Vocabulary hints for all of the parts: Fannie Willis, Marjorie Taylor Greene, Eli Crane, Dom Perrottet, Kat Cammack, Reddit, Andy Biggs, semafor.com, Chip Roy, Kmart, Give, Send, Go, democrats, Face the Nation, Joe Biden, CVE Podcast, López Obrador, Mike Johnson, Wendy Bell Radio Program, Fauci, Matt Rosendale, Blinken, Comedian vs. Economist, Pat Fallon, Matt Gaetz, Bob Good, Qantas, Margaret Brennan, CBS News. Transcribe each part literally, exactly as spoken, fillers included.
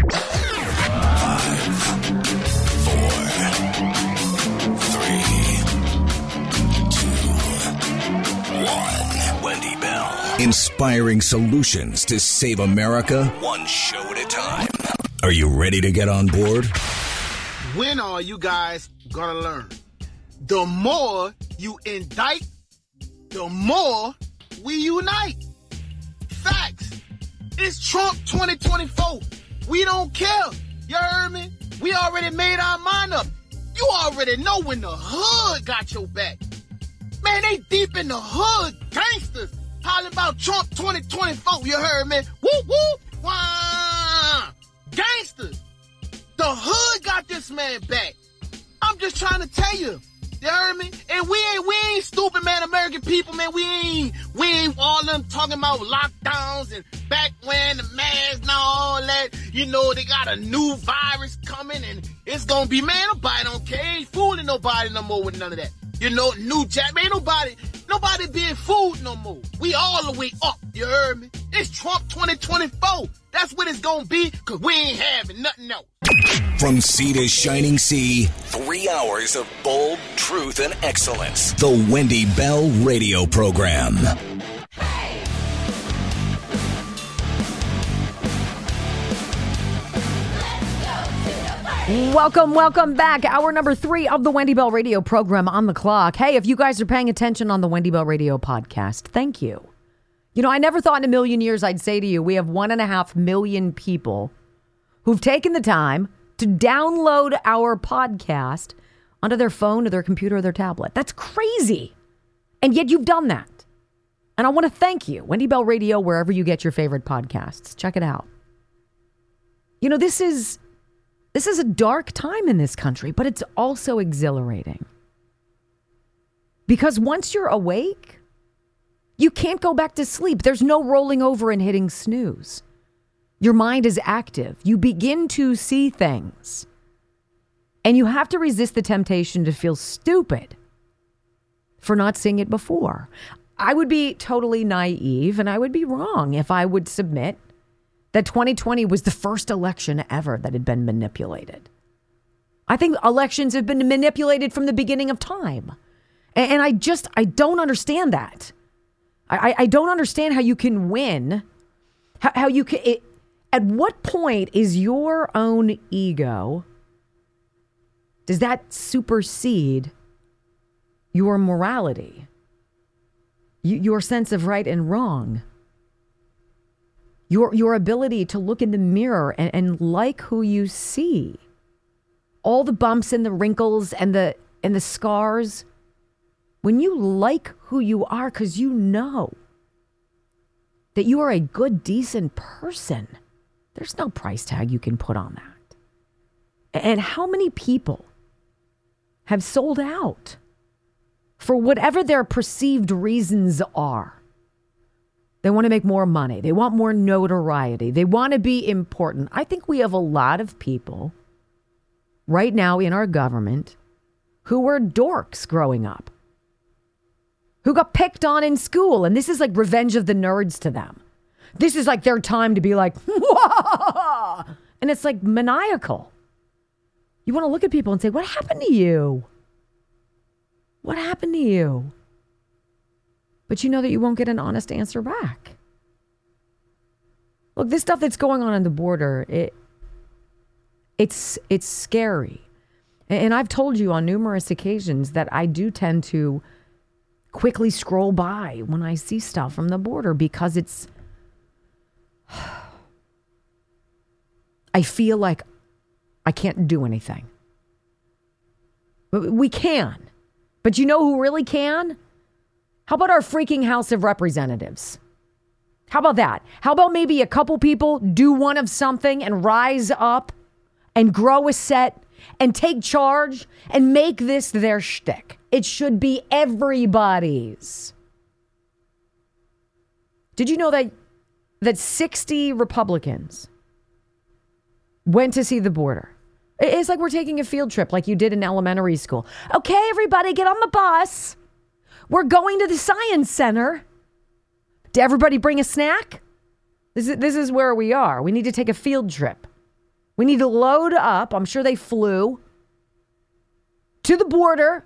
five, four, three, two, one. Wendy Bell. Inspiring solutions to save America, one show at a time. Are you ready to get on board? When are you guys gonna learn? The more you indict, the more we unite. Facts. It's Trump twenty twenty-four. We don't care. You heard me? We already made our mind up. You already know when the hood got your back. Man, they deep in the hood, gangsters, hollering about Trump twenty twenty-four. You heard me? Woo, woo, wah. Gangsters. The hood got this man back. I'm just trying to tell you. You heard me? And we ain't we ain't stupid, man. American people, man, we ain't we ain't all them talking about lockdowns and back when the masks and all that. You know, they got a new virus coming and it's gonna be, man, nobody don't care. Ain't fooling nobody no more with none of that. You know, new jack, man, nobody nobody being fooled no more. We all the way up, you heard me? It's Trump twenty twenty-four. That's what it's gonna be, cause we ain't having nothing else. From sea to shining sea, three hours of bold truth and excellence. The Wendy Bell Radio Program. Hey. Welcome, welcome back. Hour number three of the Wendy Bell Radio Program on the clock. Hey, if you guys are paying attention on the Wendy Bell Radio podcast, thank you. You know, I never thought in a million years I'd say to you, we have one and a half million people who've taken the time to download our podcast onto their phone or their computer or their tablet. That's crazy. And yet you've done that. And I want to thank you. Wendy Bell Radio, wherever you get your favorite podcasts. Check it out. You know, this is this is a dark time in this country, but it's also exhilarating. Because once you're awake, you can't go back to sleep. There's no rolling over and hitting snooze. Your mind is active. You begin to see things. And you have to resist the temptation to feel stupid for not seeing it before. I would be totally naive and I would be wrong if I would submit that twenty twenty was the first election ever that had been manipulated. I think elections have been manipulated from the beginning of time. And I just, I don't understand that. I, I don't understand how you can win, how, how you can... It, at what point is your own ego, does that supersede your morality, your sense of right and wrong, your your ability to look in the mirror and, and like who you see? All the bumps and the wrinkles and the and the scars, when you like who you are because you know that you are a good, decent person, there's no price tag you can put on that. And how many people have sold out for whatever their perceived reasons are? They want to make more money. They want more notoriety. They want to be important. I think we have a lot of people right now in our government who were dorks growing up, who got picked on in school. And this is like revenge of the nerds to them. This is like their time to be like, whoa! And it's like maniacal. You want to look at people and say, what happened to you? What happened to you? But you know that you won't get an honest answer back. Look, this stuff that's going on on the border, it, it's, it's scary. And I've told you on numerous occasions that I do tend to quickly scroll by when I see stuff from the border because it's, I feel like I can't do anything. We can. But you know who really can? How about our freaking House of Representatives? How about that? How about maybe a couple people do one of something and rise up and grow a set and take charge and make this their shtick? It should be everybody's. Did you know that that sixty Republicans went to see the border? It's like we're taking a field trip like you did in elementary school. Okay, everybody, get on the bus. We're going to the science center. Did everybody bring a snack? This is, this is where we are. We need to take a field trip. We need to load up. I'm sure they flew to the border.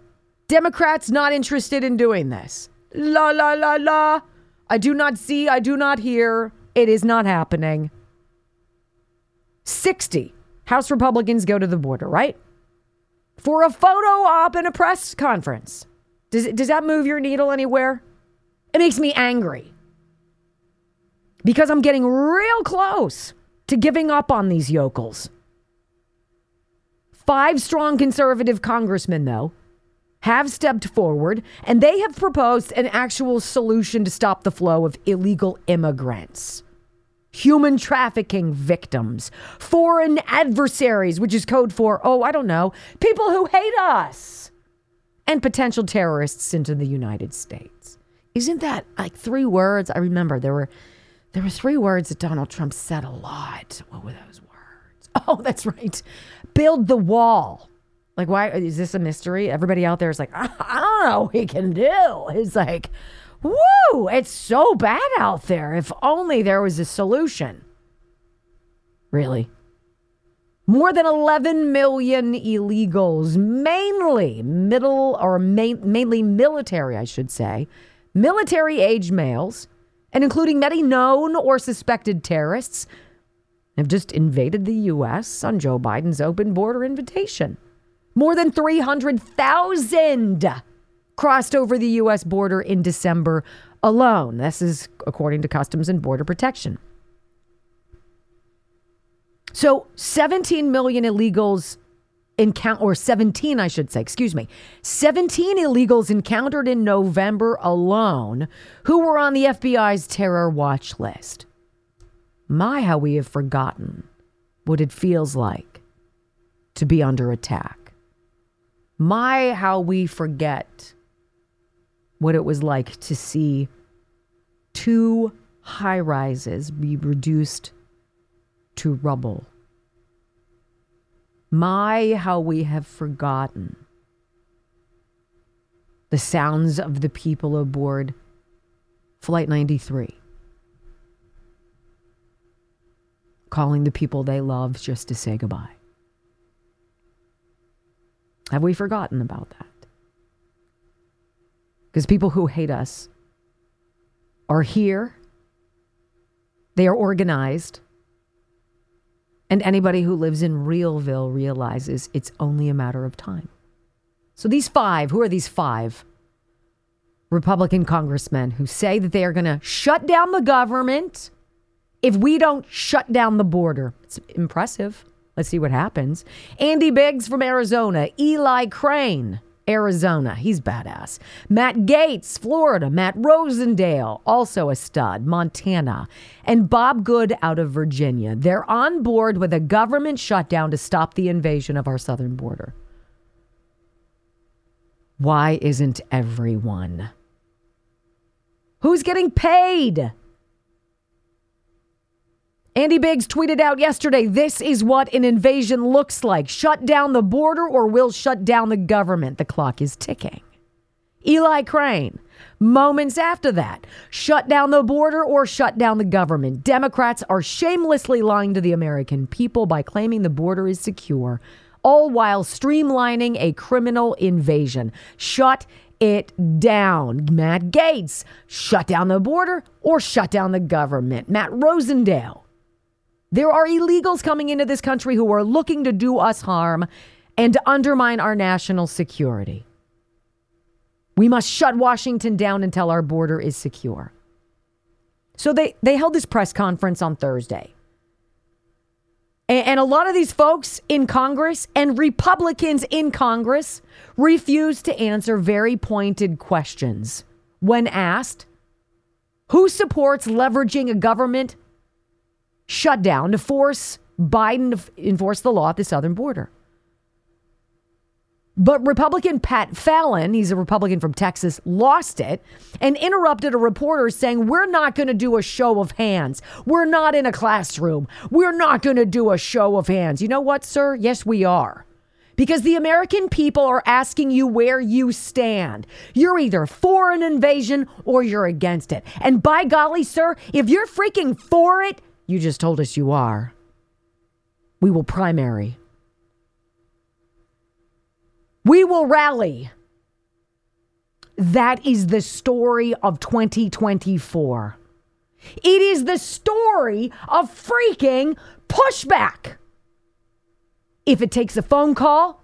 Democrats not interested in doing this. La, la, la, la. I do not see. I do not hear. It is not happening. sixty House Republicans go to the border, right? For a photo op and a press conference. Does it, does that move your needle anywhere? It makes me angry. Because I'm getting real close to giving up on these yokels. Five strong conservative congressmen, though, have stepped forward, and they have proposed an actual solution to stop the flow of illegal immigrants, human trafficking victims, foreign adversaries, which is code for, oh, I don't know, people who hate us, and potential terrorists into the United States. Isn't that like three words? I remember there were there were three words that Donald Trump said a lot. What were those words? Oh, that's right. Build the wall. Like, why is this a mystery? Everybody out there is like, I, I don't know what he can do. It's like, woo, it's so bad out there. If only there was a solution. Really? More than eleven million illegals, mainly middle or ma- mainly military, I should say, military age males, and including many known or suspected terrorists, have just invaded the U S on Joe Biden's open border invitation. More than three hundred thousand crossed over the U S border in December alone. This is according to Customs and Border Protection. So seventeen million illegals encountered, or seventeen, I should say, excuse me, seventeen illegals encountered in November alone who were on the F B I's terror watch list. My, how we have forgotten what it feels like to be under attack. My, how we forget what it was like to see two high rises be reduced to rubble. My, how we have forgotten the sounds of the people aboard Flight ninety-three, calling the people they love just to say goodbye. Have we forgotten about that? Because people who hate us are here. They are organized. And anybody who lives in Realville realizes it's only a matter of time. So these five, who are these five Republican congressmen who say that they are going to shut down the government if we don't shut down the border? It's impressive. Let's see what happens. Andy Biggs from Arizona. Eli Crane, Arizona. He's badass. Matt Gaetz, Florida. Matt Rosendale, also a stud. Montana. And Bob Good out of Virginia. They're on board with a government shutdown to stop the invasion of our southern border. Why isn't everyone? Who's getting paid? Andy Biggs tweeted out yesterday, this is what an invasion looks like. Shut down the border or we'll shut down the government. The clock is ticking. Eli Crane, moments after that, shut down the border or shut down the government. Democrats are shamelessly lying to the American people by claiming the border is secure, all while streamlining a criminal invasion. Shut it down. Matt Gaetz, shut down the border or shut down the government. Matt Rosendale. There are illegals coming into this country who are looking to do us harm and to undermine our national security. We must shut Washington down until our border is secure. So they, they held this press conference on Thursday. And, and a lot of these folks in Congress and Republicans in Congress refused to answer very pointed questions when asked who supports leveraging a government shutdown to force Biden to f- enforce the law at the southern border. But Republican Pat Fallon, he's a Republican from Texas, lost it and interrupted a reporter saying, we're not going to do a show of hands. We're not in a classroom. We're not going to do a show of hands. You know what, sir? Yes, we are. Because the American people are asking you where you stand. You're either for an invasion or you're against it. And by golly, sir, if you're freaking for it, you just told us you are. We will primary. We will rally. That is the story of twenty twenty-four. It is the story of freaking pushback. If it takes a phone call,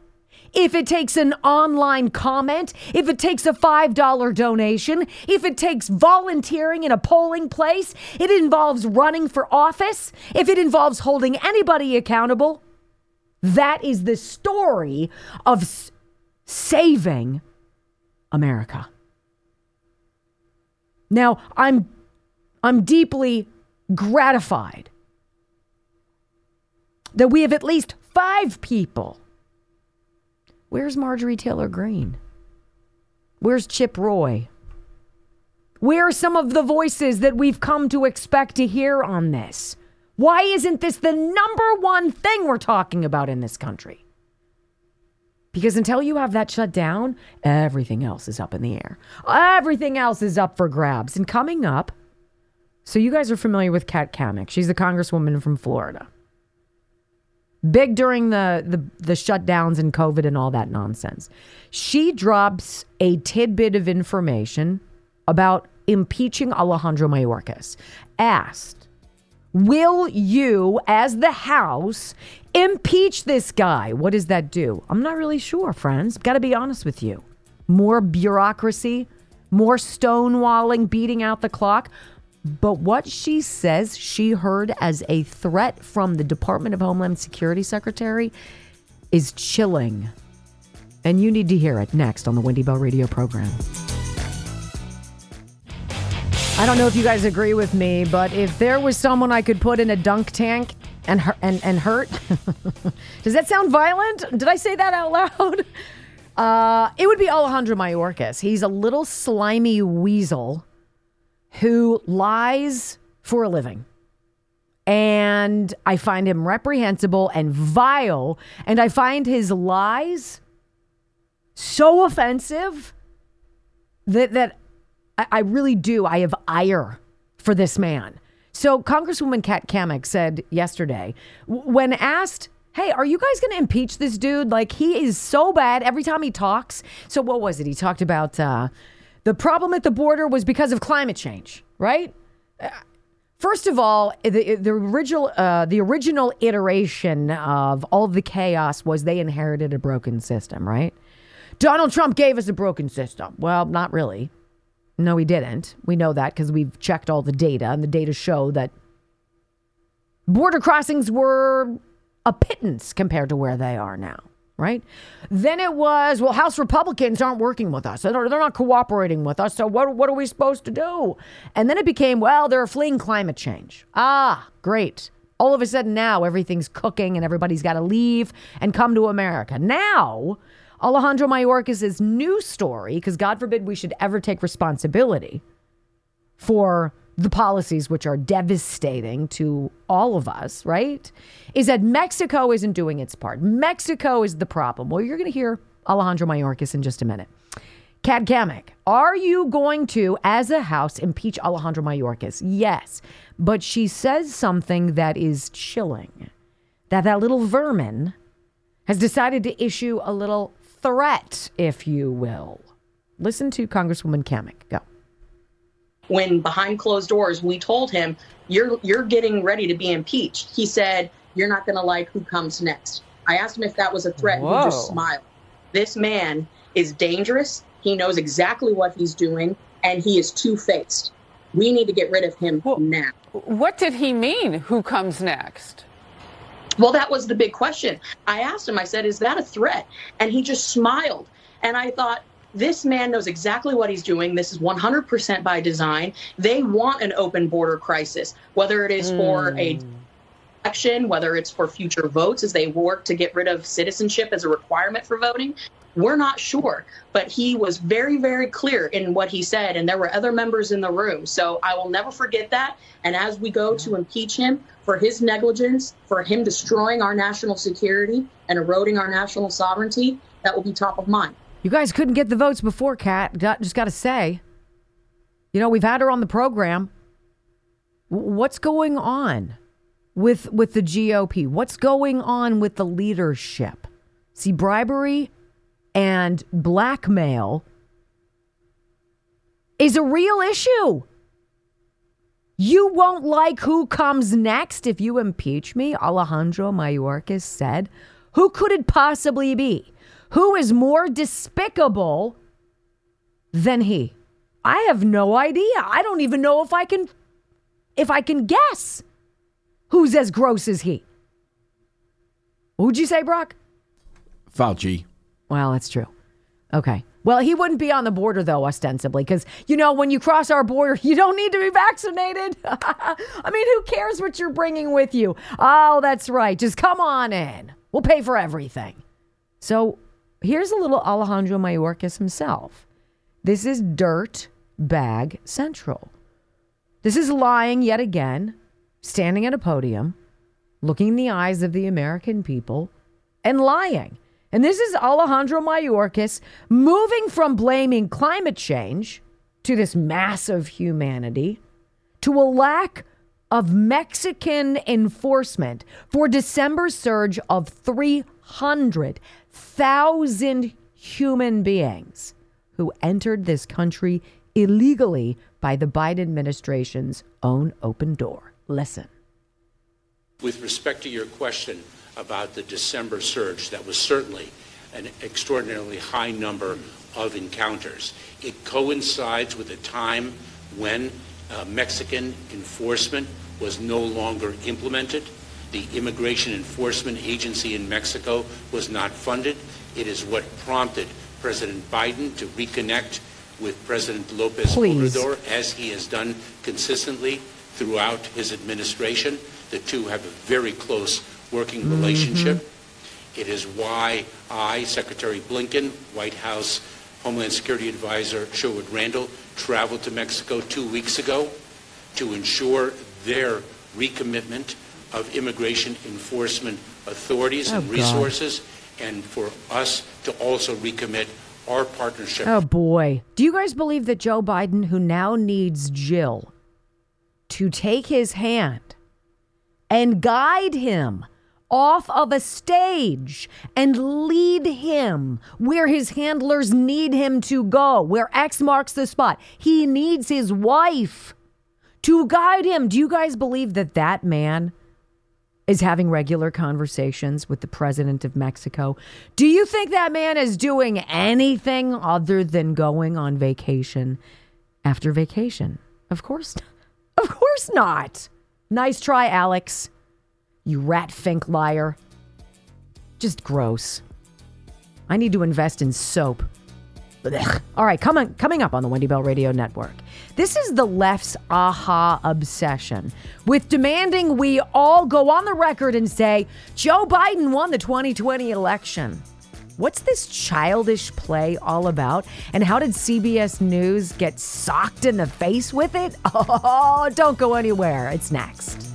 if it takes an online comment, if it takes a five dollar donation, if it takes volunteering in a polling place, it involves running for office, if it involves holding anybody accountable, that is the story of s- saving America. Now, I'm I'm deeply gratified that we have at least five people. Where's Marjorie Taylor Greene? Where's Chip Roy? Where are some of the voices that we've come to expect to hear on this? Why isn't this the number one thing we're talking about in this country? Because until you have that shut down, everything else is up in the air. Everything else is up for grabs. And coming up, so you guys are familiar with Kat Cammack. She's the congresswoman from Florida. Big during the, the, the shutdowns and COVID and all that nonsense. She drops a tidbit of information about impeaching Alejandro Mayorkas. Asked, will you, as the House, impeach this guy? What does that do? I'm not really sure, friends. Got to be honest with you. More bureaucracy, more stonewalling, beating out the clock. But what she says she heard as a threat from the Department of Homeland Security Secretary is chilling. And you need to hear it next on the Wendy Bell Radio Program. I don't know if you guys agree with me, but if there was someone I could put in a dunk tank and and, and hurt, does that sound violent? Did I say that out loud? Uh, it would be Alejandro Mayorkas. He's a little slimy weasel who lies for a living. And I find him reprehensible and vile. And I find his lies so offensive that, that I, I really do. I have ire for this man. So Congresswoman Kat Cammack said yesterday, when asked, hey, are you guys going to impeach this dude? Like, he is so bad every time he talks. So what was it? He talked about... Uh, The problem at the border was because of climate change, right? First of all, the, the original uh, the original iteration of all of the chaos was they inherited a broken system, right? Donald Trump gave us a broken system. Well, not really. No, he didn't. We know that because we've checked all the data, and the data show that border crossings were a pittance compared to where they are now. Right? Then it was, well, House Republicans aren't working with us. They're not cooperating with us. So what, what are we supposed to do? And then it became, well, they're fleeing climate change. Ah, great. All of a sudden now everything's cooking and everybody's got to leave and come to America. Now, Alejandro Mayorkas' new story, because God forbid we should ever take responsibility for the policies which are devastating to all of us, right, is that Mexico isn't doing its part. Mexico is the problem. Well, you're going to hear Alejandro Mayorkas in just a minute. Kat Cammack, are you going to, as a House, impeach Alejandro Mayorkas? Yes, but she says something that is chilling, that that little vermin has decided to issue a little threat, if you will. Listen to Congresswoman Cammack. Go. When behind closed doors, we told him, you're you're getting ready to be impeached. He said, you're not going to like who comes next. I asked him if that was a threat. Whoa. He just smiled. This man is dangerous. He knows exactly what he's doing, and he is two-faced. We need to get rid of him well, now. What did he mean, who comes next? Well, that was the big question. I asked him, I said, is that a threat? And he just smiled. And I thought, this man knows exactly what he's doing. This is one hundred percent by design. They want an open border crisis, whether it is for mm. a election, whether it's for future votes as they work to get rid of citizenship as a requirement for voting. We're not sure, but he was very, very clear in what he said, and there were other members in the room. So I will never forget that. And as we go to impeach him for his negligence, for him destroying our national security and eroding our national sovereignty, that will be top of mind. You guys couldn't get the votes before, Kat. Just got to say, you know, we've had her on the program. What's going on? with with the G O P? What's going on with the leadership? See, bribery and blackmail is a real issue. You won't like who comes next if you impeach me, Alejandro Mayorkas said. Who could it possibly be? Who is more despicable than he? I have no idea. I don't even know if I can, if I can guess who's as gross as he. Who'd you say, Brock? Fauci. Well, that's true. Okay. Well, he wouldn't be on the border, though, ostensibly, because, you know, when you cross our border, you don't need to be vaccinated. I mean, who cares what you're bringing with you? Oh, that's right. Just come on in. We'll pay for everything. So here's a little Alejandro Mayorkas himself. This is dirt bag central. This is lying yet again, standing at a podium, looking in the eyes of the American people and lying. And this is Alejandro Mayorkas moving from blaming climate change to this mass of humanity to a lack of Mexican enforcement for December's surge of three hundred thousand human beings who entered this country illegally by the Biden administration's own open door. Listen. With respect to your question about the December surge, that was certainly an extraordinarily high number of encounters. It coincides with a time when uh, Mexican enforcement was no longer implemented. The Immigration Enforcement Agency in Mexico was not funded. It is what prompted President Biden to reconnect with President López Obrador, as he has done consistently throughout his administration. The two have a very close working relationship. Mm-hmm. It is why I, Secretary Blinken, White House Homeland Security Advisor Sherwood Randall, traveled to Mexico two weeks ago to ensure their recommitment of immigration enforcement authorities oh, and resources, God. And for us to also recommit our partnership. Oh, boy. Do you guys believe that Joe Biden, who now needs Jill to take his hand and guide him off of a stage and lead him where his handlers need him to go, where X marks the spot. He needs his wife to guide him. Do you guys believe that that man is having regular conversations with the president of Mexico? Do you think that man is doing anything other than going on vacation after vacation? Of course, of course not. Nice try, Alex. You rat fink liar. Just gross. I need to invest in soap. Blech. All right, come on, coming up on the Wendy Bell Radio Network. This is the left's aha obsession with demanding we all go on the record and say, Joe Biden won the twenty twenty election. What's this childish play all about? And how did C B S News get socked in the face with it? Oh, don't go anywhere. It's next.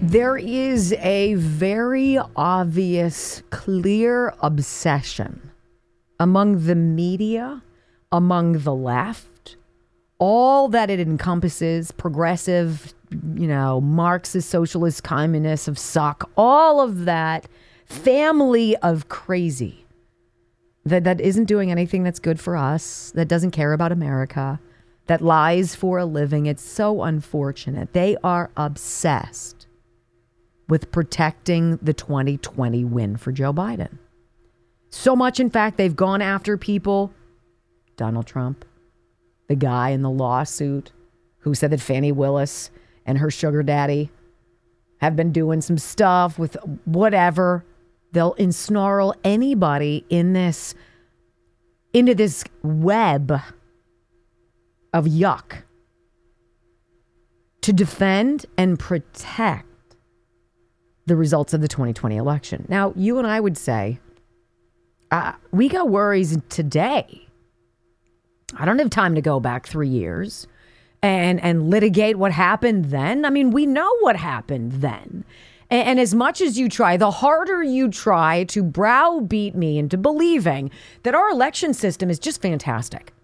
There is a very obvious, clear obsession among the media, among the left, all that it encompasses, progressive, you know, Marxist, socialist, communists, of suck, all of that family of crazy that, that isn't doing anything that's good for us, that doesn't care about America, that lies for a living. It's so unfortunate. They are obsessed with protecting the twenty twenty win for Joe Biden. So much, in fact, they've gone after people. Donald Trump, the guy in the lawsuit who said that Fannie Willis and her sugar daddy have been doing some stuff with whatever. They'll ensnarl anybody in this, into this web of yuck to defend and protect the results of the twenty twenty election. Now, you and I would say, uh, we got worries today. I don't have time to go back three years and, and litigate what happened then. I mean, we know what happened then. And, and as much as you try, the harder you try to browbeat me into believing that our election system is just fantastic,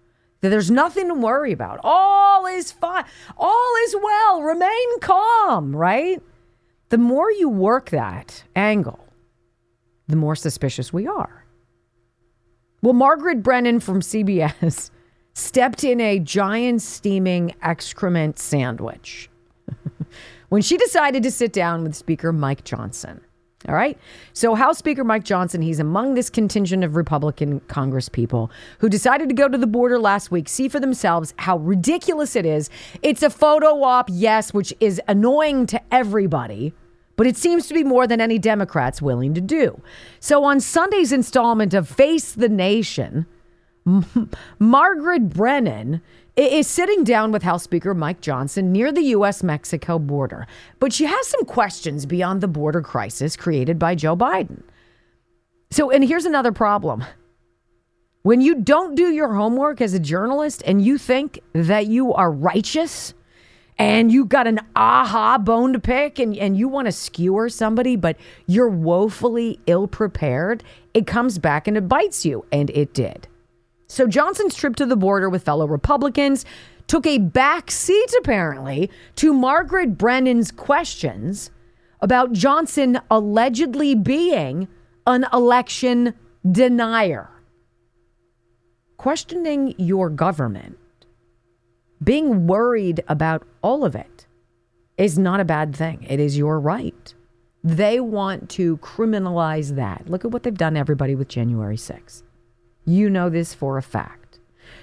that there's nothing to worry about. All is fine. All is well. Remain calm, right? The more you work that angle, the more suspicious we are. Well, Margaret Brennan from C B S stepped in a giant steaming excrement sandwich when she decided to sit down with Speaker Mike Johnson. All right. So House Speaker Mike Johnson, he's among this contingent of Republican Congress people who decided to go to the border last week, see for themselves how ridiculous it is. It's a photo op, yes, which is annoying to everybody, but it seems to be more than any Democrat's willing to do. So on Sunday's installment of Face the Nation, Margaret Brennan is sitting down with House Speaker Mike Johnson near the U S Mexico border. But she has some questions beyond the border crisis created by Joe Biden. So, and here's another problem. When you don't do your homework as a journalist and you think that you are righteous and you got an aha bone to pick and, and you want to skewer somebody, but you're woefully ill-prepared, it comes back and it bites you. And it did. So Johnson's trip to the border with fellow Republicans took a back seat, apparently, to Margaret Brennan's questions about Johnson allegedly being an election denier. Questioning your government, being worried about all of it, is not a bad thing. It is your right. They want to criminalize that. Look at what they've done, everybody, with January sixth. You know this for a fact.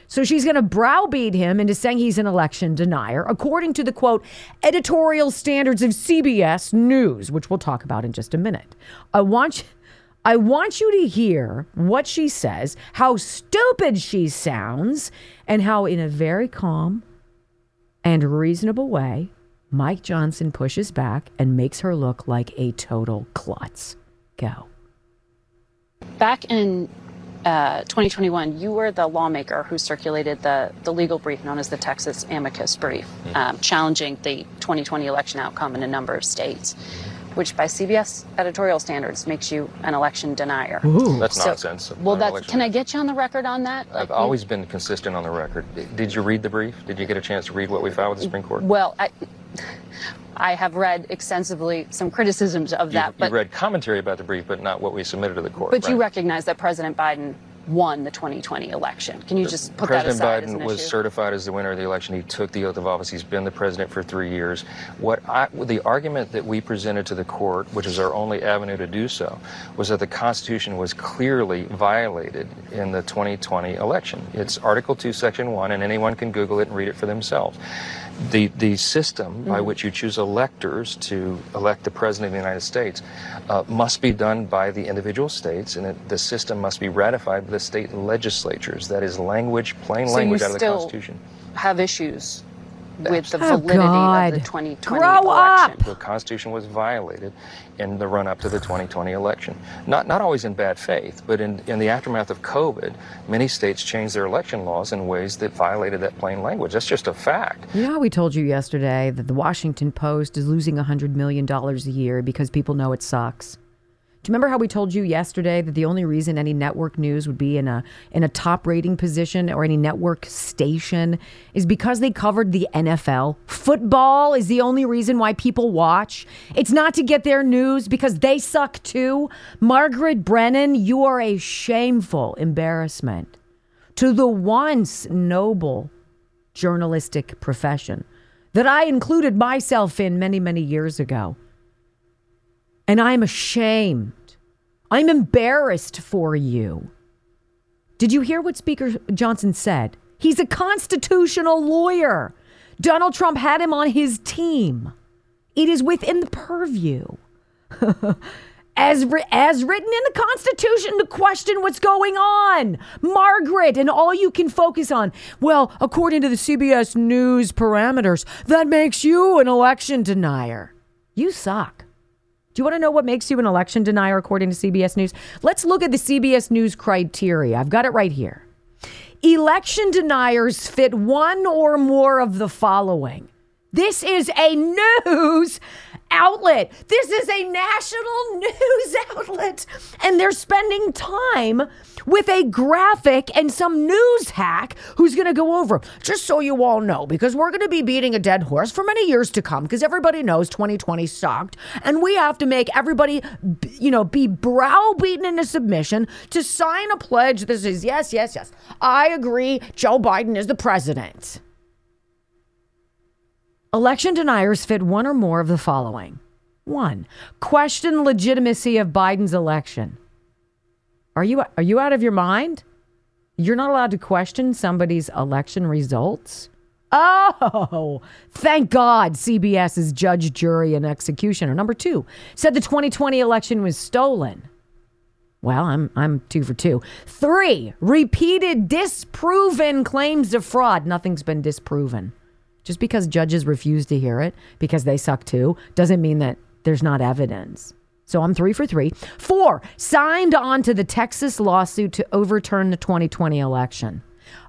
So she's going to browbeat him into saying he's an election denier, according to the, quote, editorial standards of C B S News, which we'll talk about in just a minute. I want, I want you to hear what she says, how stupid she sounds, and how in a very calm and reasonable way, Mike Johnson pushes back and makes her look like a total klutz. Go. Back in Uh, twenty twenty-one, you were the lawmaker who circulated the, the legal brief known as the Texas amicus brief, um, challenging the twenty twenty election outcome in a number of states, which by C B S editorial standards makes you an election denier. Ooh. That's so, nonsense. Well, that's, can I get you on the record on that? I've like, always been consistent on the record. Did you read the brief? Did you get a chance to read what we filed with the Supreme Court? Well, I... I have read extensively some criticisms of that. You, you but, read commentary about the brief, but not what we submitted to the court. But right? You recognize that President Biden won the twenty twenty election. Can you the, just put President that aside President Biden as was issue? Certified as the winner of the election. He took the oath of office. He's been the president for three years. What I, the argument that we presented to the court, which is our only avenue to do so, was that the Constitution was clearly violated in the twenty twenty election. It's Article two, Section one, and anyone can Google it and read it for themselves. The the system mm-hmm. by which you choose electors to elect the president of the United States uh, must be done by the individual states, and it, the system must be ratified by the state legislatures. That is language, plain so language out of the Constitution. Have issues with the validity oh of the twenty twenty Grow election. Up. The Constitution was violated in the run-up to the twenty twenty election. Not not always in bad faith, but in, in the aftermath of COVID, many states changed their election laws in ways that violated that plain language. That's just a fact. Yeah, you know, we told you yesterday that the Washington Post is losing one hundred million dollars a year because people know it sucks. Do you remember how we told you yesterday that the only reason any network news would be in a in a top rating position or any network station is because they covered the N F L? Football is the only reason why people watch. It's not to get their news because they suck too. Margaret Brennan, you are a shameful embarrassment to the once noble journalistic profession that I included myself in many, many years ago. And I'm ashamed. I'm embarrassed for you. Did you hear what Speaker Johnson said? He's a constitutional lawyer. Donald Trump had him on his team. It is within the purview, as, ri- as written in the Constitution, to question what's going on. Margaret, and all you can focus on, well, according to the C B S News parameters, that makes you an election denier. You suck. Do you want to know what makes you an election denier according to C B S News? Let's look at the C B S News criteria. I've got it right here. Election deniers fit one or more of the following. This is a news outlet. This is a national news outlet, and they're spending time with a graphic and some news hack who's going to go over. Just so you all know, because we're going to be beating a dead horse for many years to come, because everybody knows twenty twenty sucked, and we have to make everybody, you know, be browbeaten into submission to sign a pledge. This is yes, yes, yes. I agree. Joe Biden is the president. Election deniers fit one or more of the following. One, question legitimacy of Biden's election. Are you are you out of your mind? You're not allowed to question somebody's election results? Oh, thank God C B S is judge, jury, and executioner. Number two, said the twenty twenty election was stolen. Well, I'm I'm two for two. Three, repeated disproven claims of fraud. Nothing's been disproven. Just because judges refuse to hear it because they suck too doesn't mean that there's not evidence. So I'm three for three. Four, signed on to the Texas lawsuit to overturn the twenty twenty election.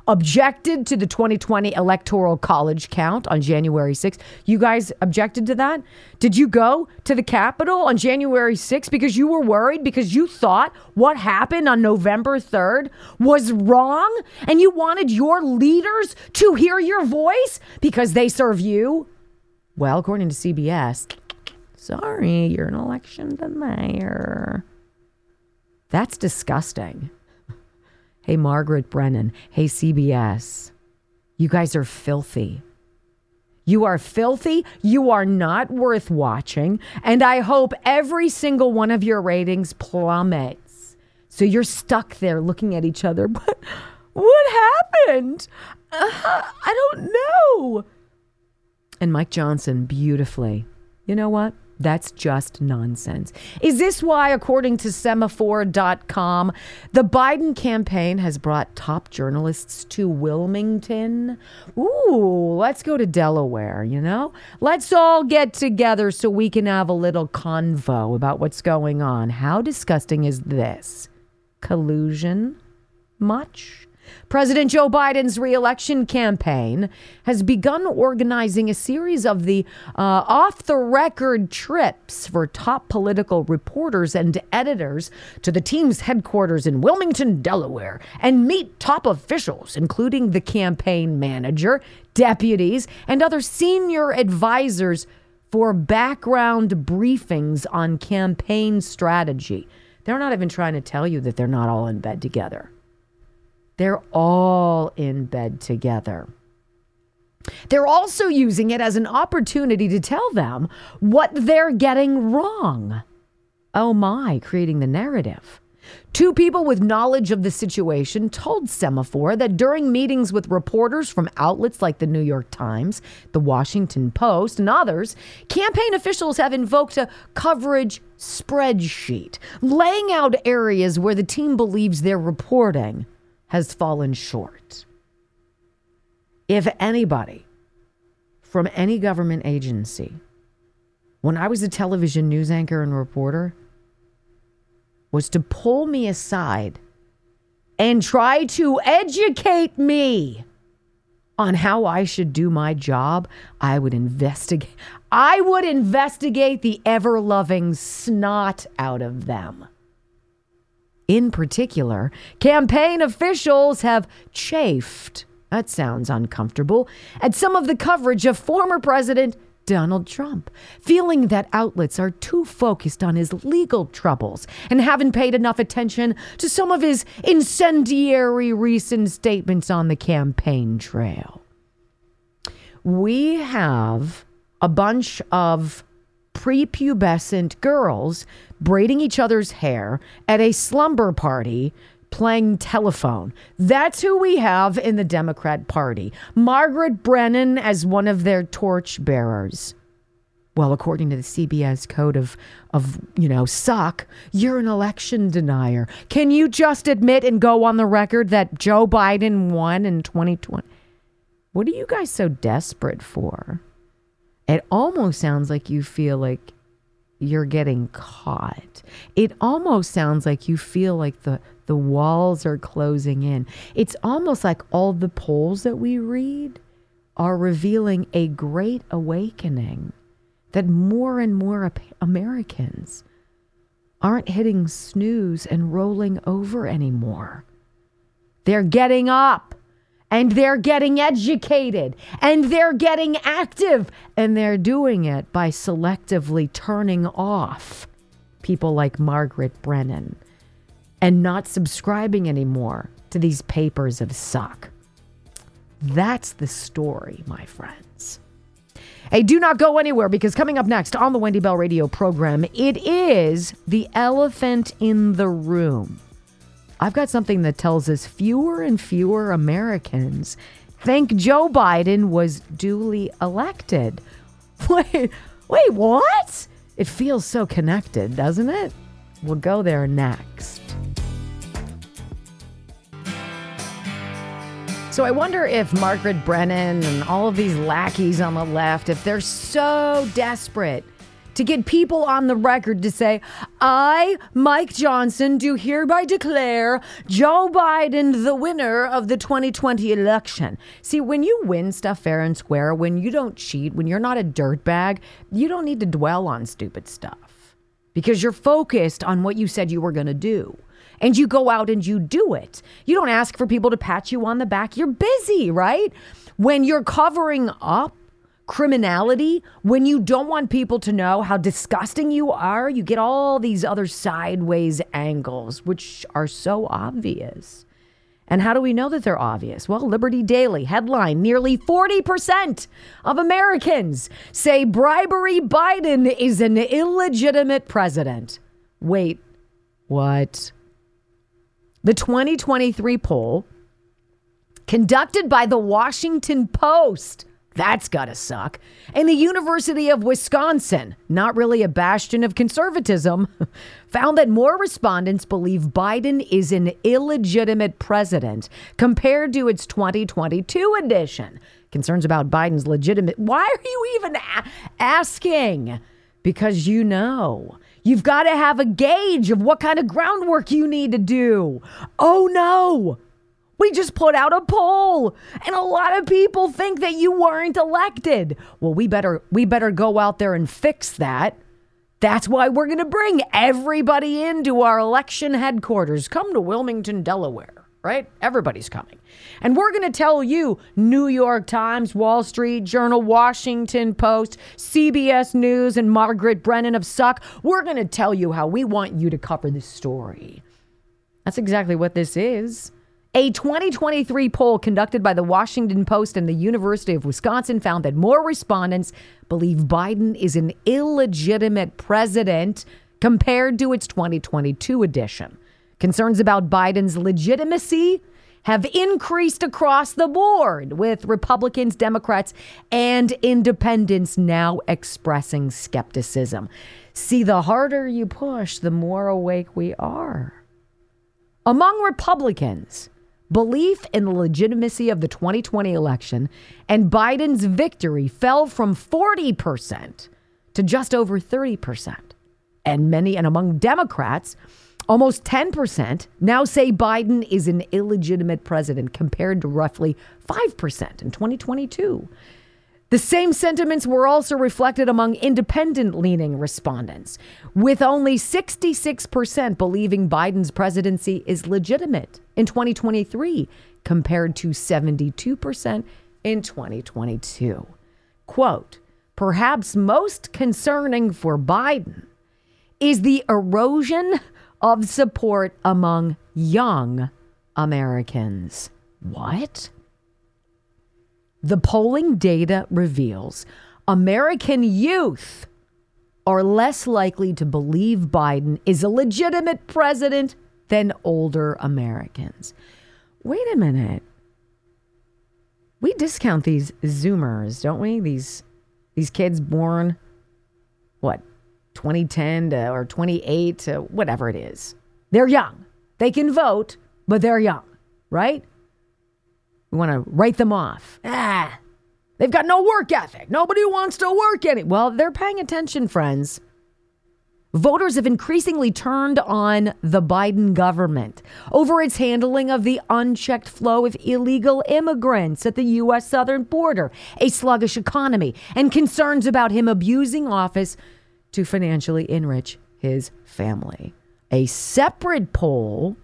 Objected to the twenty twenty Electoral College count on January sixth. You guys objected to that? Did you go to the Capitol on January sixth because you were worried, because you thought what happened on November third was wrong and you wanted your leaders to hear your voice because they serve you? Well, according to C B S, sorry, you're an election denier. That's disgusting. Hey, Margaret Brennan. Hey, C B S. You guys are filthy. You are filthy. You are not worth watching. And I hope every single one of your ratings plummets. So you're stuck there looking at each other. But what happened? Uh, I don't know. And Mike Johnson, beautifully. You know what? That's just nonsense. Is this why, according to semafor dot com, the Biden campaign has brought top journalists to Wilmington? Ooh, let's go to Delaware, you know? Let's all get together so we can have a little convo about what's going on. How disgusting is this? Collusion? Much? President Joe Biden's re-election campaign has begun organizing a series of the uh, off-the-record trips for top political reporters and editors to the team's headquarters in Wilmington, Delaware, and meet top officials, including the campaign manager, deputies, and other senior advisors for background briefings on campaign strategy. They're not even trying to tell you that they're not all in bed together. They're all in bed together. They're also using it as an opportunity to tell them what they're getting wrong. Oh my, creating the narrative. Two people with knowledge of the situation told Semafor that during meetings with reporters from outlets like the New York Times, the Washington Post, and others, campaign officials have invoked a coverage spreadsheet, laying out areas where the team believes their reporting has fallen short. If anybody from any government agency, when I was a television news anchor and reporter, was to pull me aside and try to educate me on how I should do my job, I would investigate. I would investigate the ever-loving snot out of them. In particular, campaign officials have chafed, that sounds uncomfortable, at some of the coverage of former President Donald Trump, feeling that outlets are too focused on his legal troubles and haven't paid enough attention to some of his incendiary recent statements on the campaign trail. We have a bunch of prepubescent girls braiding each other's hair at a slumber party playing telephone. That's who we have in the Democrat Party. Margaret Brennan as one of their torchbearers. Well, according to the C B S code of, of, you know, suck, you're an election denier. Can you just admit and go on the record that Joe Biden won in twenty twenty? What are you guys so desperate for? It almost sounds like you feel like you're getting caught. It almost sounds like you feel like the, the walls are closing in. It's almost like all the polls that we read are revealing a great awakening that more and more Americans aren't hitting snooze and rolling over anymore. They're getting up, and they're getting educated, and they're getting active, and they're doing it by selectively turning off people like Margaret Brennan and not subscribing anymore to these papers of suck. That's the story, my friends. Hey, do not go anywhere, because coming up next on the Wendy Bell Radio program, it is the elephant in the room. I've got something that tells us fewer and fewer Americans think Joe Biden was duly elected. Wait, wait, what? It feels so connected, doesn't it? We'll go there next. So I wonder if Margaret Brennan and all of these lackeys on the left, if they're so desperate to get people on the record to say, I, Mike Johnson, do hereby declare Joe Biden the winner of the twenty twenty election. See, when you win stuff fair and square, when you don't cheat, when you're not a dirtbag, you don't need to dwell on stupid stuff because you're focused on what you said you were going to do. And you go out and you do it. You don't ask for people to pat you on the back. You're busy, right? When you're covering up criminality, when you don't want people to know how disgusting you are, you get all these other sideways angles, which are so obvious. And how do we know that they're obvious? Well, Liberty Daily headline, nearly forty percent of Americans say bribery Biden is an illegitimate president. Wait, what? The twenty twenty-three poll conducted by the Washington Post, that's gotta suck, and the University of Wisconsin, not really a bastion of conservatism, found that more respondents believe Biden is an illegitimate president compared to its twenty twenty-two edition. Concerns about Biden's legitimate. Why are you even a- asking? Because you know. You've got to have a gauge of what kind of groundwork you need to do. Oh, no. We just put out a poll and a lot of people think that you weren't elected. Well, we better we better go out there and fix that. That's why we're going to bring everybody into our election headquarters. Come to Wilmington, Delaware, right? Everybody's coming. And we're going to tell you, New York Times, Wall Street Journal, Washington Post, C B S News, and Margaret Brennan of Suck, we're going to tell you how we want you to cover this story. That's exactly what this is. A twenty twenty-three poll conducted by the Washington Post and the University of Wisconsin found that more respondents believe Biden is an illegitimate president compared to its twenty twenty-two edition. Concerns about Biden's legitimacy have increased across the board, with Republicans, Democrats, and independents now expressing skepticism. See, the harder you push, the more awake we are. Among Republicans, belief in the legitimacy of the twenty twenty election and Biden's victory fell from forty percent to just over thirty percent. And many, and among Democrats, almost ten percent now say Biden is an illegitimate president compared to roughly five percent in twenty twenty-two. The same sentiments were also reflected among independent-leaning respondents, with only sixty-six percent believing Biden's presidency is legitimate in twenty twenty-three compared to seventy-two percent in twenty twenty-two. Quote, perhaps most concerning for Biden is the erosion of support among young Americans. What? The polling data reveals American youth are less likely to believe Biden is a legitimate president than older Americans. Wait a minute. We discount these Zoomers, don't we? These these kids born, what? twenty ten to, or twenty-eight to whatever it is. They're young. They can vote, but they're young, right? We want to write them off. Ah, they've got no work ethic. Nobody wants to work any. Well, they're paying attention, friends. Voters have increasingly turned on the Biden government over its handling of the unchecked flow of illegal immigrants at the U S southern border, a sluggish economy, and concerns about him abusing office to financially enrich his family. A separate poll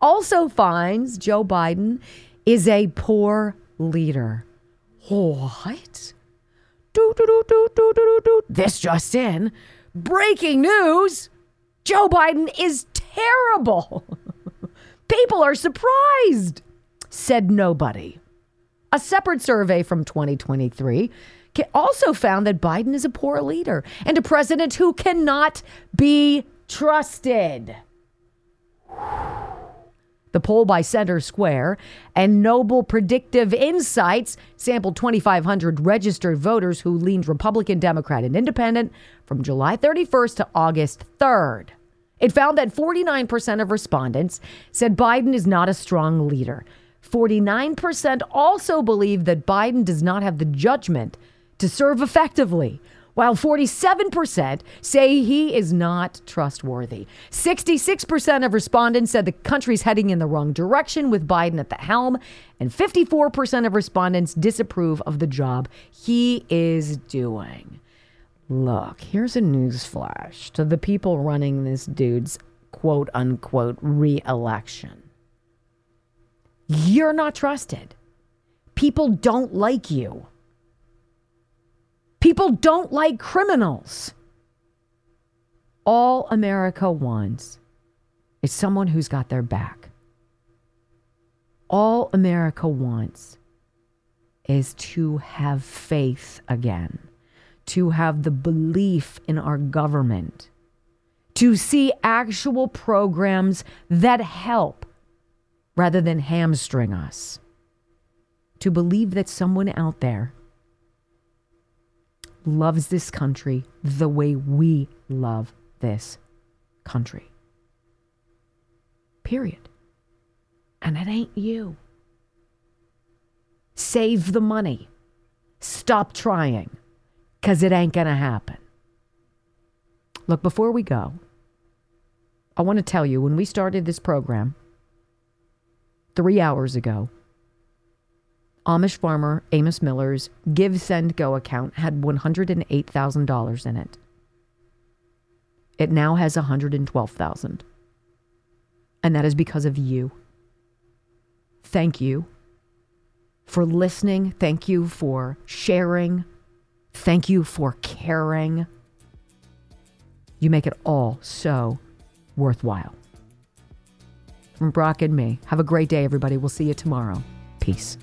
also finds Joe Biden is a poor leader. What? Do, do, do, do, do, do, do. This just in. Breaking news, Joe Biden is terrible. People are surprised, said nobody. A separate survey from twenty twenty-three also found that Biden is a poor leader and a president who cannot be trusted. The poll by Center Square and Noble Predictive Insights sampled twenty-five hundred registered voters who leaned Republican, Democrat, and Independent from July thirty-first to August third. It found that forty-nine percent of respondents said Biden is not a strong leader. forty-nine percent also believe that Biden does not have the judgment to serve effectively, while forty-seven percent say he is not trustworthy. sixty-six percent of respondents said the country's heading in the wrong direction with Biden at the helm, and fifty-four percent of respondents disapprove of the job he is doing. Look, here's a news flash to the people running this dude's quote-unquote re-election. You're not trusted. People don't like you. People don't like criminals. All America wants is someone who's got their back. All America wants is to have faith again, to have the belief in our government, to see actual programs that help rather than hamstring us, to believe that someone out there loves this country the way we love this country. Period. And it ain't you. Save the money. Stop trying, because it ain't going to happen. Look, before we go, I want to tell you, when we started this program three hours ago, Amish farmer Amos Miller's Give, Send, Go account had one hundred eight thousand dollars in it. It now has one hundred twelve thousand dollars. And that is because of you. Thank you for listening. Thank you for sharing. Thank you for caring. You make it all so worthwhile. From Brock and me, have a great day, everybody. We'll see you tomorrow. Peace.